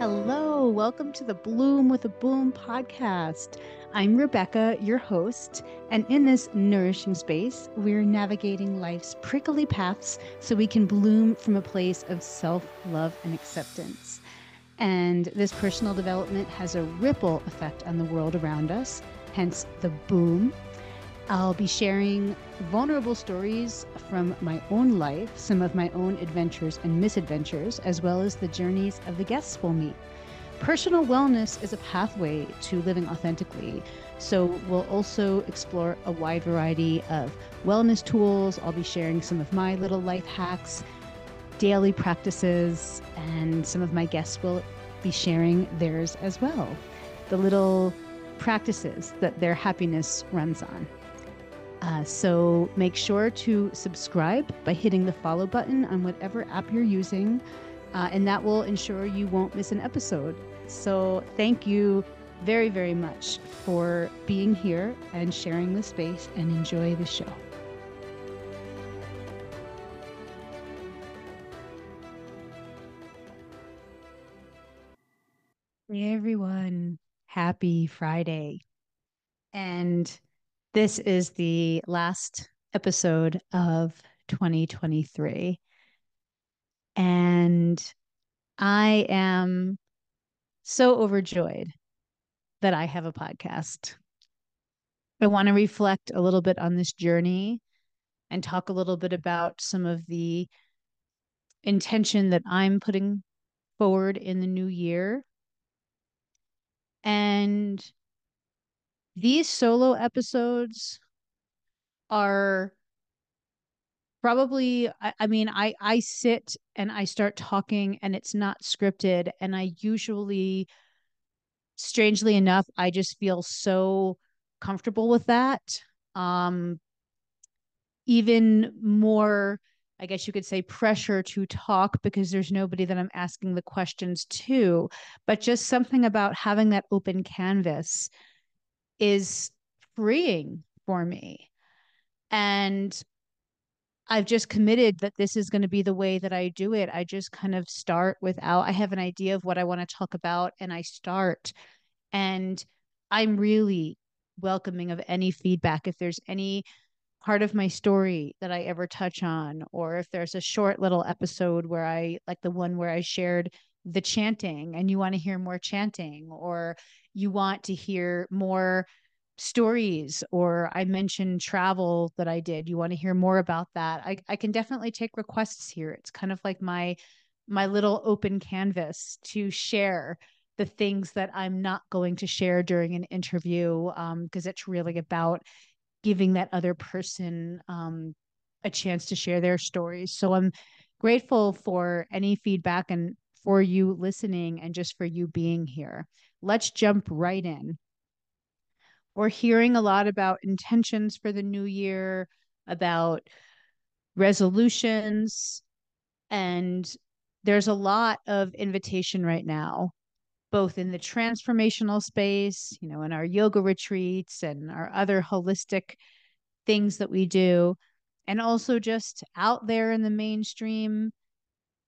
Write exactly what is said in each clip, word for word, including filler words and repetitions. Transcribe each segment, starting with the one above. Hello, welcome to the Bloom with a Boom podcast. I'm Rebecca, your host, and in this nourishing space, we're navigating life's prickly paths so we can bloom from a place of self-love and acceptance. And this personal development has a ripple effect on the world around us, hence the boom. I'll be sharing vulnerable stories from my own life, some of my own adventures and misadventures, as well as the journeys of the guests we'll meet. Personal wellness is a pathway to living authentically, so we'll also explore a wide variety of wellness tools. I'll be sharing some of my little life hacks, daily practices, and some of my guests will be sharing theirs as well, the little practices that their happiness runs on. Uh, so make sure to subscribe by hitting the follow button on whatever app you're using, uh, and that will ensure you won't miss an episode. So thank you very, very much for being here and sharing the space, and enjoy the show. Hey everyone, happy Friday. And this is the last episode of twenty twenty-three, and I am so overjoyed that I have a podcast. I want to reflect a little bit on this journey and talk a little bit about some of the intention that I'm putting forward in the new year. And these solo episodes are probably, I, I mean, I, I sit and I start talking and it's not scripted. And I usually, strangely enough, I just feel so comfortable with that. Um, even more, I guess you could say, pressure to talk because there's nobody that I'm asking the questions to, but just something about having that open canvas is freeing for me. And I've just committed that this is going to be the way that I do it. I just kind of start without, I have an idea of what I want to talk about and I start. And I'm really welcoming of any feedback. If there's any part of my story that I ever touch on, or if there's a short little episode where I, like the one where I shared the chanting and you want to hear more chanting, or you want to hear more stories, or I mentioned travel that I did, you want to hear more about that. I, I can definitely take requests here. It's kind of like my, my little open canvas to share the things that I'm not going to share during an interview, um, because it's really about giving that other person um, a chance to share their stories. So I'm grateful for any feedback and for you listening and just for you being here. Let's jump right in. We're hearing a lot about intentions for the new year, about resolutions, and there's a lot of invitation right now, both in the transformational space, you know, in our yoga retreats and our other holistic things that we do, and also just out there in the mainstream,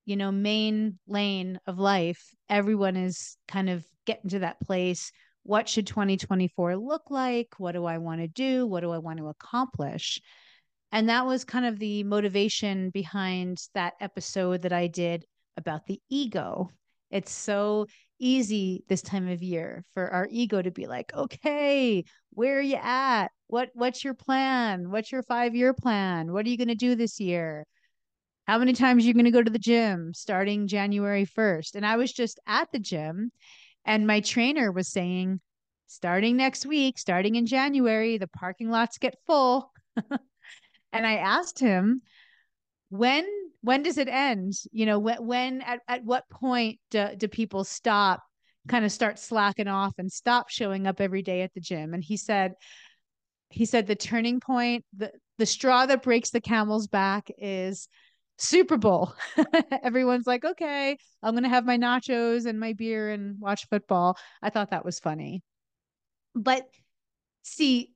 you know, main lane of life. Everyone is kind of getting to that place. What should twenty twenty-four look like? What do I want to do? What do I want to accomplish? And that was kind of the motivation behind that episode that I did about the ego. It's so easy this time of year for our ego to be like, okay, where are you at? What, what's your plan? What's your five-year plan? What are you going to do this year? How many times are you going to go to the gym starting January first? And I was just at the gym and my trainer was saying, starting next week, starting in January, the parking lots get full. And I asked him, when, when does it end? You know, when, when at, at what point do, do people stop, kind of start slacking off and stop showing up every day at the gym? And he said, he said, the turning point, the, the straw that breaks the camel's back is Super Bowl. Everyone's like, okay, I'm going to have my nachos and my beer and watch football. I thought that was funny. But see,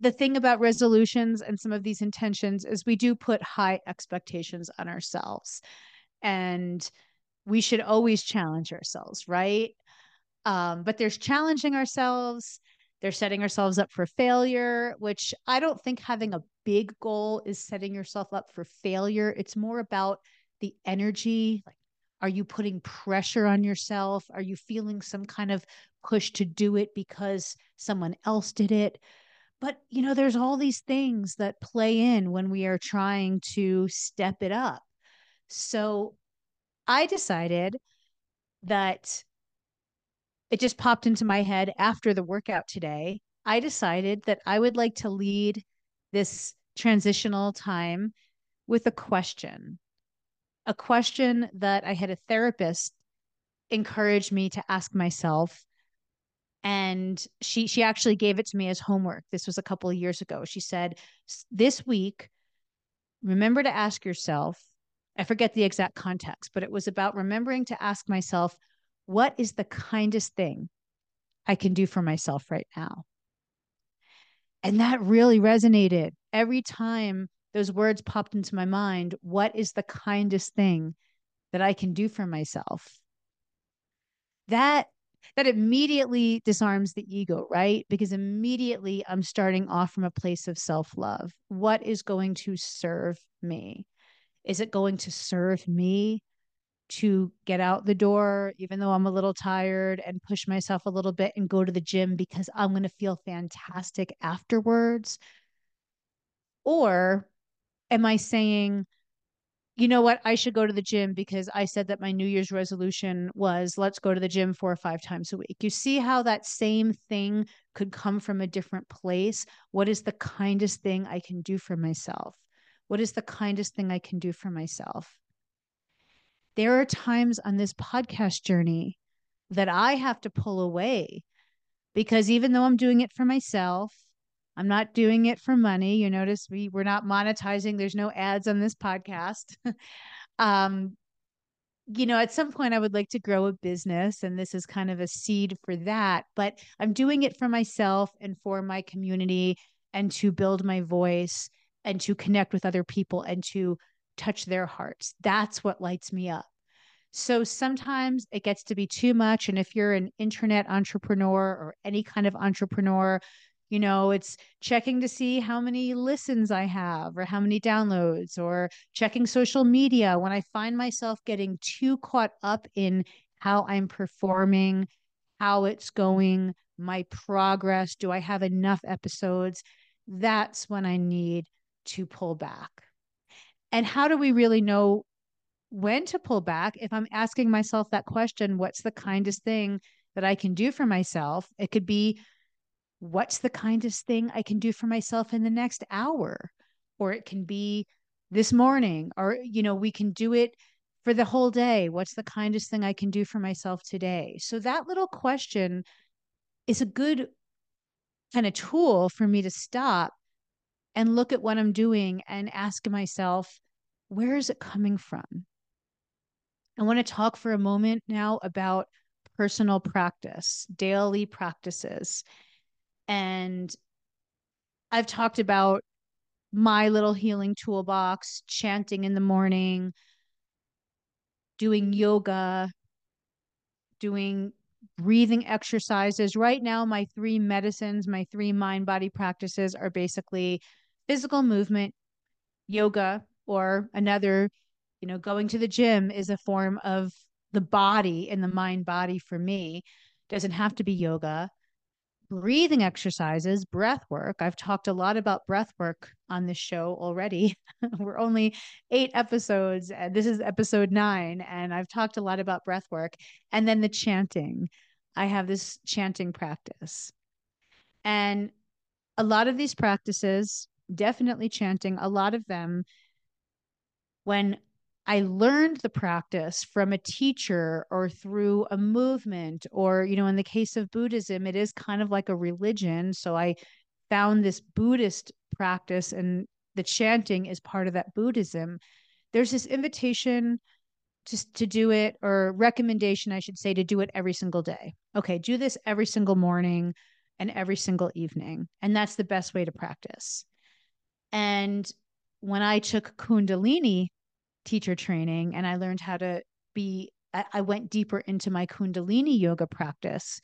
the thing about resolutions and some of these intentions is we do put high expectations on ourselves. And we should always challenge ourselves, right? Um, but there's challenging ourselves. They're setting ourselves up for failure, which I don't think having a big goal is setting yourself up for failure. It's more about the energy. Like, are you putting pressure on yourself? Are you feeling some kind of push to do it because someone else did it? But, you know, there's all these things that play in when we are trying to step it up. So I decided that it just popped into my head after the workout today. I decided that I would like to lead this transitional time with a question, a question that I had a therapist encourage me to ask myself. And she, she actually gave it to me as homework. This was a couple of years ago. She said, this week, remember to ask yourself, I forget the exact context, but it was about remembering to ask myself, what is the kindest thing I can do for myself right now? And that really resonated. Every time those words popped into my mind, what is the kindest thing that I can do for myself? That, that immediately disarms the ego, right? Because immediately I'm starting off from a place of self-love. What is going to serve me? Is it going to serve me to get out the door, even though I'm a little tired, and push myself a little bit and go to the gym because I'm going to feel fantastic afterwards? Or am I saying, you know what, I should go to the gym because I said that my New Year's resolution was, let's go to the gym four or five times a week. You see how that same thing could come from a different place? What is the kindest thing I can do for myself? What is the kindest thing I can do for myself? There are times on this podcast journey that I have to pull away because even though I'm doing it for myself, I'm not doing it for money. You notice we, we're not monetizing. There's no ads on this podcast. um, you know, at some point I would like to grow a business, and this is kind of a seed for that, but I'm doing it for myself and for my community and to build my voice and to connect with other people and to touch their hearts. That's what lights me up. So sometimes it gets to be too much. And if you're an internet entrepreneur or any kind of entrepreneur, you know, it's checking to see how many listens I have or how many downloads, or checking social media. When I find myself getting too caught up in how I'm performing, how it's going, my progress, do I have enough episodes? That's when I need to pull back. And how do we really know when to pull back? If I'm asking myself that question, what's the kindest thing that I can do for myself? It could be, what's the kindest thing I can do for myself in the next hour? Or it can be this morning, or, you know, we can do it for the whole day. What's the kindest thing I can do for myself today? So that little question is a good kind of tool for me to stop and look at what I'm doing and ask myself, where is it coming from? I want to talk for a moment now about personal practice, daily practices. And I've talked about my little healing toolbox, chanting in the morning, doing yoga, doing breathing exercises. Right now, my three medicines, my three mind-body practices are basically physical movement, yoga, or another, you know, going to the gym is a form of the body and the mind body for me. Doesn't have to be yoga. Breathing exercises, breath work. I've talked a lot about breath work on this show already. We're only eight episodes, and this is episode nine. And I've talked a lot about breath work. And then the chanting. I have this chanting practice. And a lot of these practices, definitely chanting, a lot of them, when I learned the practice from a teacher or through a movement, or, you know, in the case of Buddhism, it is kind of like a religion. So I found this Buddhist practice, and the chanting is part of that Buddhism. There's this invitation just to do it, or recommendation, I should say, to do it every single day. Okay, do this every single morning and every single evening. And that's the best way to practice. And when I took Kundalini teacher training and I learned how to be I went deeper into my Kundalini yoga practice,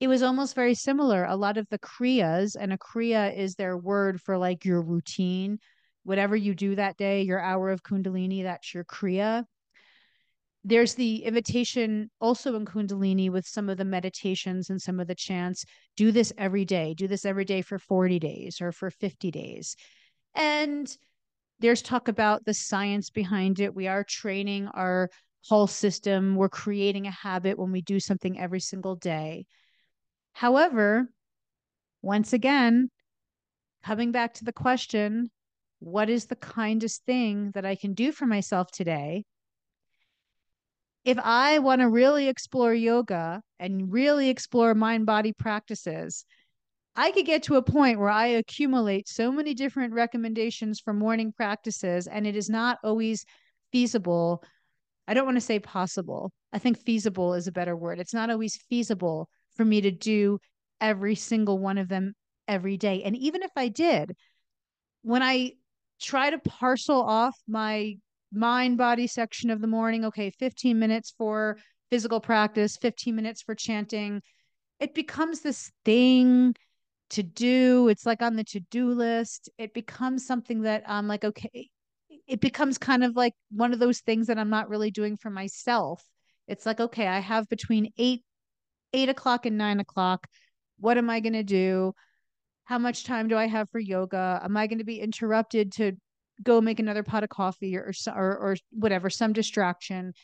it was almost very similar. A lot of the kriyas, and a kriya is their word for like your routine, whatever you do that day, your hour of Kundalini, that's your kriya. There's the invitation also in Kundalini with some of the meditations and some of the chants, do this every day, do this every day for forty days or for fifty days. And there's talk about the science behind it. We are training our whole system. We're creating a habit when we do something every single day. However, once again, coming back to the question, what is the kindest thing that I can do for myself today? If I want to really explore yoga and really explore mind-body practices, I could get to a point where I accumulate so many different recommendations for morning practices, and it is not always feasible. I don't want to say possible. I think feasible is a better word. It's not always feasible for me to do every single one of them every day. And even if I did, when I try to parcel off my mind body section of the morning, okay, fifteen minutes for physical practice, fifteen minutes for chanting, it becomes this thing to do. It's like on the to-do list. It becomes something that I'm like, okay, it becomes kind of like one of those things that I'm not really doing for myself. It's like, okay, I have between eight, eight o'clock and nine o'clock. What am I going to do? How much time do I have for yoga? Am I going to be interrupted to go make another pot of coffee or, or, or whatever, some distraction?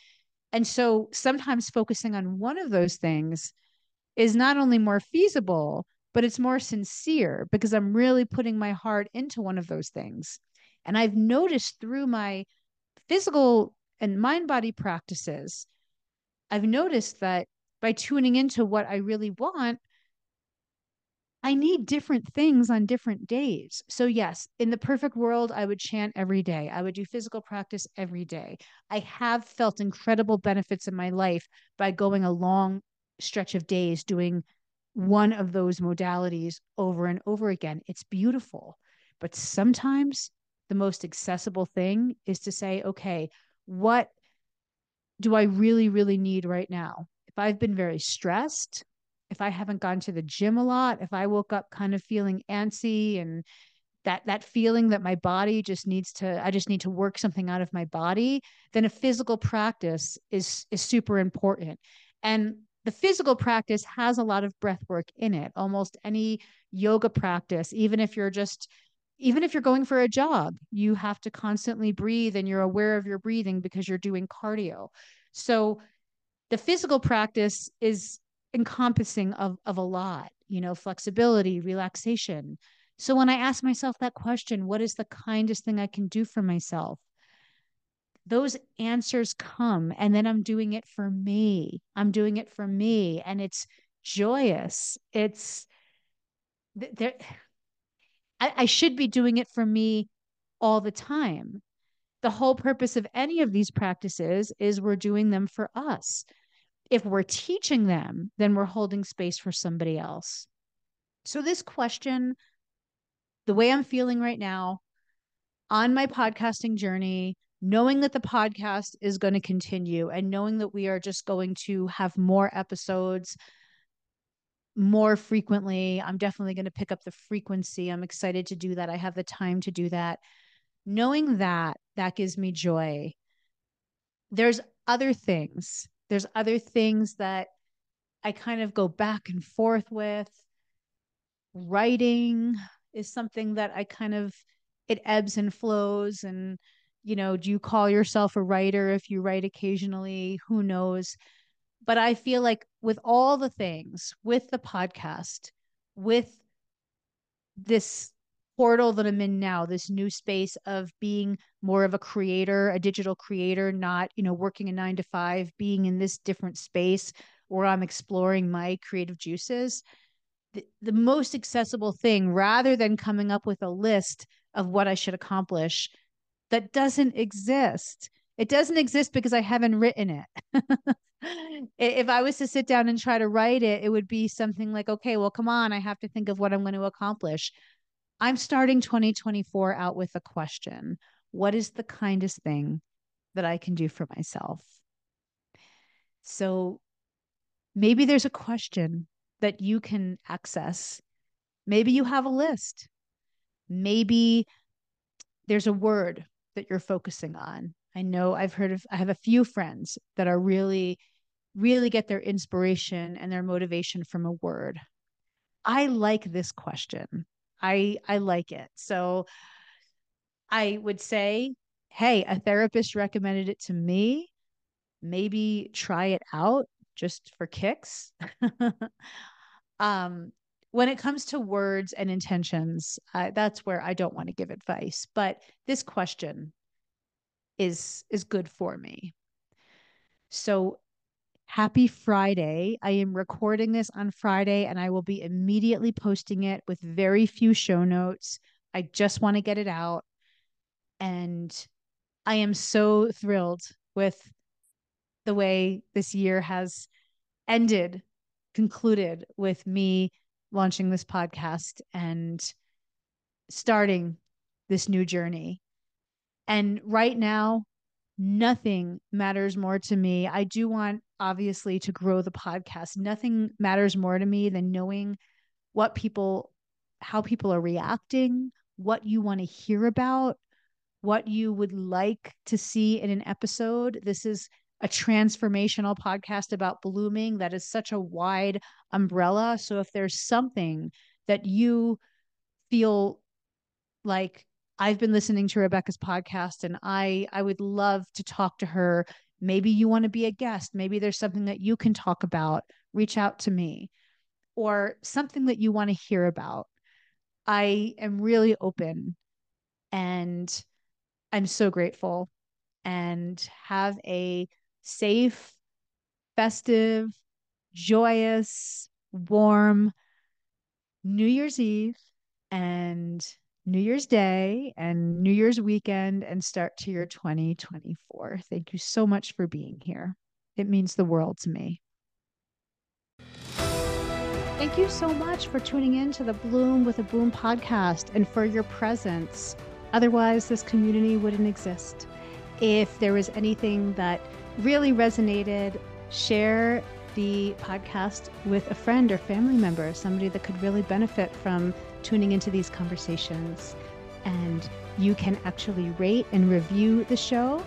And so sometimes focusing on one of those things is not only more feasible, but it's more sincere because I'm really putting my heart into one of those things. And I've noticed through my physical and mind-body practices, I've noticed that by tuning into what I really want, I need different things on different days. So yes, in the perfect world, I would chant every day. I would do physical practice every day. I have felt incredible benefits in my life by going a long stretch of days doing one of those modalities over and over again. It's beautiful. But sometimes the most accessible thing is to say, okay, what do I really, really need right now? If I've been very stressed, if I haven't gone to the gym a lot, if I woke up kind of feeling antsy and that, that feeling that my body just needs to, I just need to work something out of my body, then a physical practice is, is super important. And the physical practice has a lot of breath work in it. Almost any yoga practice, even if you're just Even if you're going for a jog, you have to constantly breathe and you're aware of your breathing because you're doing cardio. So the physical practice is encompassing of, of a lot, you know, flexibility, relaxation. So when I ask myself that question, what is the kindest thing I can do for myself? Those answers come, and then I'm doing it for me. I'm doing it for me. And it's joyous. It's there. I should be doing it for me all the time. The whole purpose of any of these practices is we're doing them for us. If we're teaching them, then we're holding space for somebody else. So this question, the way I'm feeling right now on my podcasting journey, knowing that the podcast is going to continue and knowing that we are just going to have more episodes more frequently. I'm definitely going to pick up the frequency. I'm excited to do that. I have the time to do that. Knowing that, that gives me joy. There's other things. There's other things that I kind of go back and forth with. Writing is something that I kind of, it ebbs and flows. And, you know, do you call yourself a writer if you write occasionally? Who knows? But I feel like with all the things, with the podcast, with this portal that I'm in now, this new space of being more of a creator, a digital creator, not, you know, working a nine to five, being in this different space where I'm exploring my creative juices, the, the most accessible thing, rather than coming up with a list of what I should accomplish, that doesn't exist. It doesn't exist because I haven't written it. If I was to sit down and try to write it, it would be something like, okay, well, come on, I have to think of what I'm going to accomplish. I'm starting twenty twenty-four out with a question. What is the kindest thing that I can do for myself? So maybe there's a question that you can access. Maybe you have a list. Maybe there's a word that you're focusing on. I know I've heard of, I have a few friends that are really, really get their inspiration and their motivation from a word. I like this question. I, I like it. So I would say, hey, a therapist recommended it to me. Maybe try it out just for kicks. um, when it comes to words and intentions, uh, that's where I don't want to give advice, but this question is, is good for me. So happy Friday. I am recording this on Friday and I will be immediately posting it with very few show notes. I just want to get it out. And I am so thrilled with the way this year has ended, concluded with me launching this podcast and starting this new journey. And right now, nothing matters more to me. I do want, obviously, to grow the podcast. Nothing matters more to me than knowing what people, how people are reacting, what you want to hear about, what you would like to see in an episode. This is a transformational podcast about blooming. That is such a wide umbrella. So if there's something that you feel like, I've been listening to Rebecca's podcast and I, I would love to talk to her. Maybe you want to be a guest. Maybe there's something that you can talk about. Reach out to me, or something that you want to hear about. I am really open and I'm so grateful. And have a safe, festive, joyous, warm New Year's Eve and New Year's Day and New Year's weekend and start to your twenty twenty-four. Thank you so much for being here. It means the world to me. Thank you so much for tuning in to the Bloom with a Boom podcast and for your presence. Otherwise, this community wouldn't exist. If there was anything that really resonated, share the podcast with a friend or family member, somebody that could really benefit from tuning into these conversations. And you can actually rate and review the show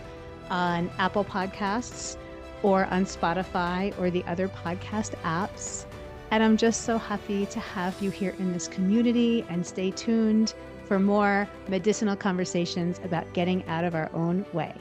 on Apple Podcasts or on Spotify or the other podcast apps. And I'm just so happy to have you here in this community, and stay tuned for more medicinal conversations about getting out of our own way.